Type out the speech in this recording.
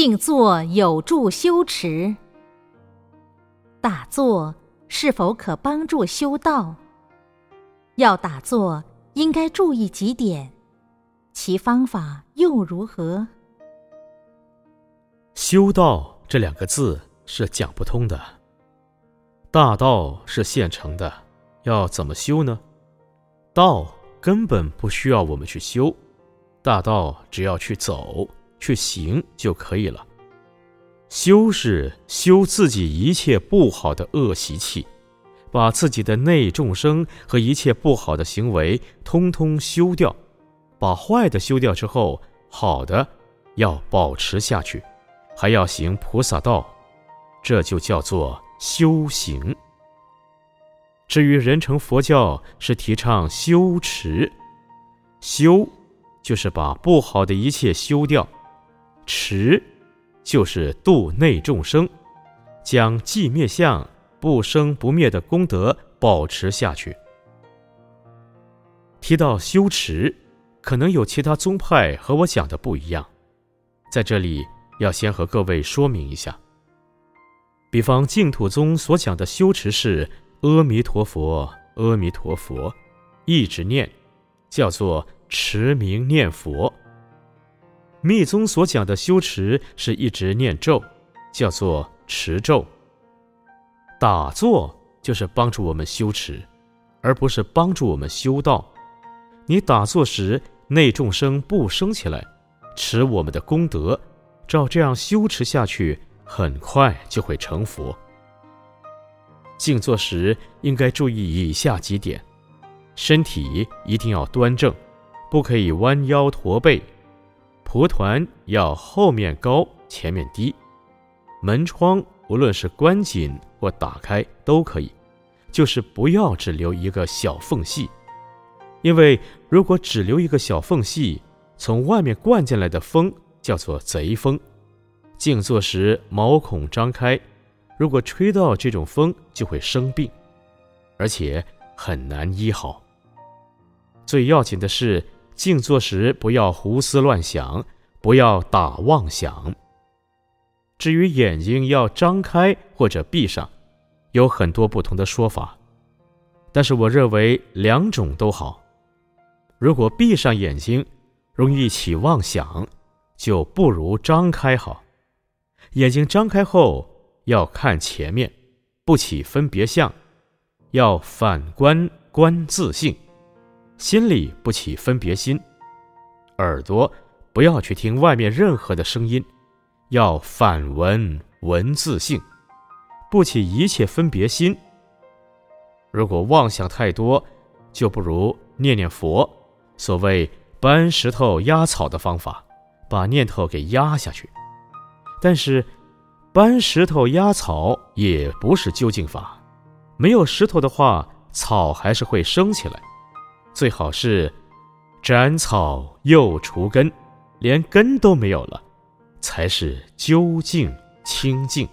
静坐有助修持。打坐是否可帮助修道？要打坐应该注意几点，其方法又如何？修道这两个字是讲不通的，大道是现成的，要怎么修呢？道根本不需要我们去修，大道只要去走去行就可以了。修是修自己一切不好的恶习气，把自己的内众生和一切不好的行为通通修掉，把坏的修掉之后，好的要保持下去，还要行菩萨道，这就叫做修行。至于人成佛教是提倡修持，修就是把不好的一切修掉，持就是度内众生，将寂灭相不生不灭的功德保持下去。提到修持，可能有其他宗派和我讲的不一样，在这里要先和各位说明一下。比方净土宗所讲的修持是阿弥陀佛阿弥陀佛一直念，叫做持名念佛。密宗所讲的修持是一直念咒，叫做持咒。打坐就是帮助我们修持，而不是帮助我们修道。你打坐时内众生不生起来，持我们的功德，照这样修持下去，很快就会成佛。静坐时应该注意以下几点：身体一定要端正，不可以弯腰驼背，蒲团要后面高前面低，门窗无论是关紧或打开都可以，就是不要只留一个小缝隙，因为如果只留一个小缝隙，从外面灌进来的风叫做贼风。静坐时毛孔张开，如果吹到这种风就会生病，而且很难医好。最要紧的是静坐时不要胡思乱想，不要打妄想。至于眼睛要张开或者闭上，有很多不同的说法，但是我认为两种都好。如果闭上眼睛容易起妄想，就不如张开好。眼睛张开后要看前面，不起分别相，要反观观自性，心里不起分别心。耳朵不要去听外面任何的声音，要反闻闻自性，不起一切分别心。如果妄想太多，就不如念念佛，所谓搬石头压草的方法，把念头给压下去。但是搬石头压草也不是究竟法，没有石头的话，草还是会生起来。最好是斩草又除根，连根都没有了，才是究竟清净。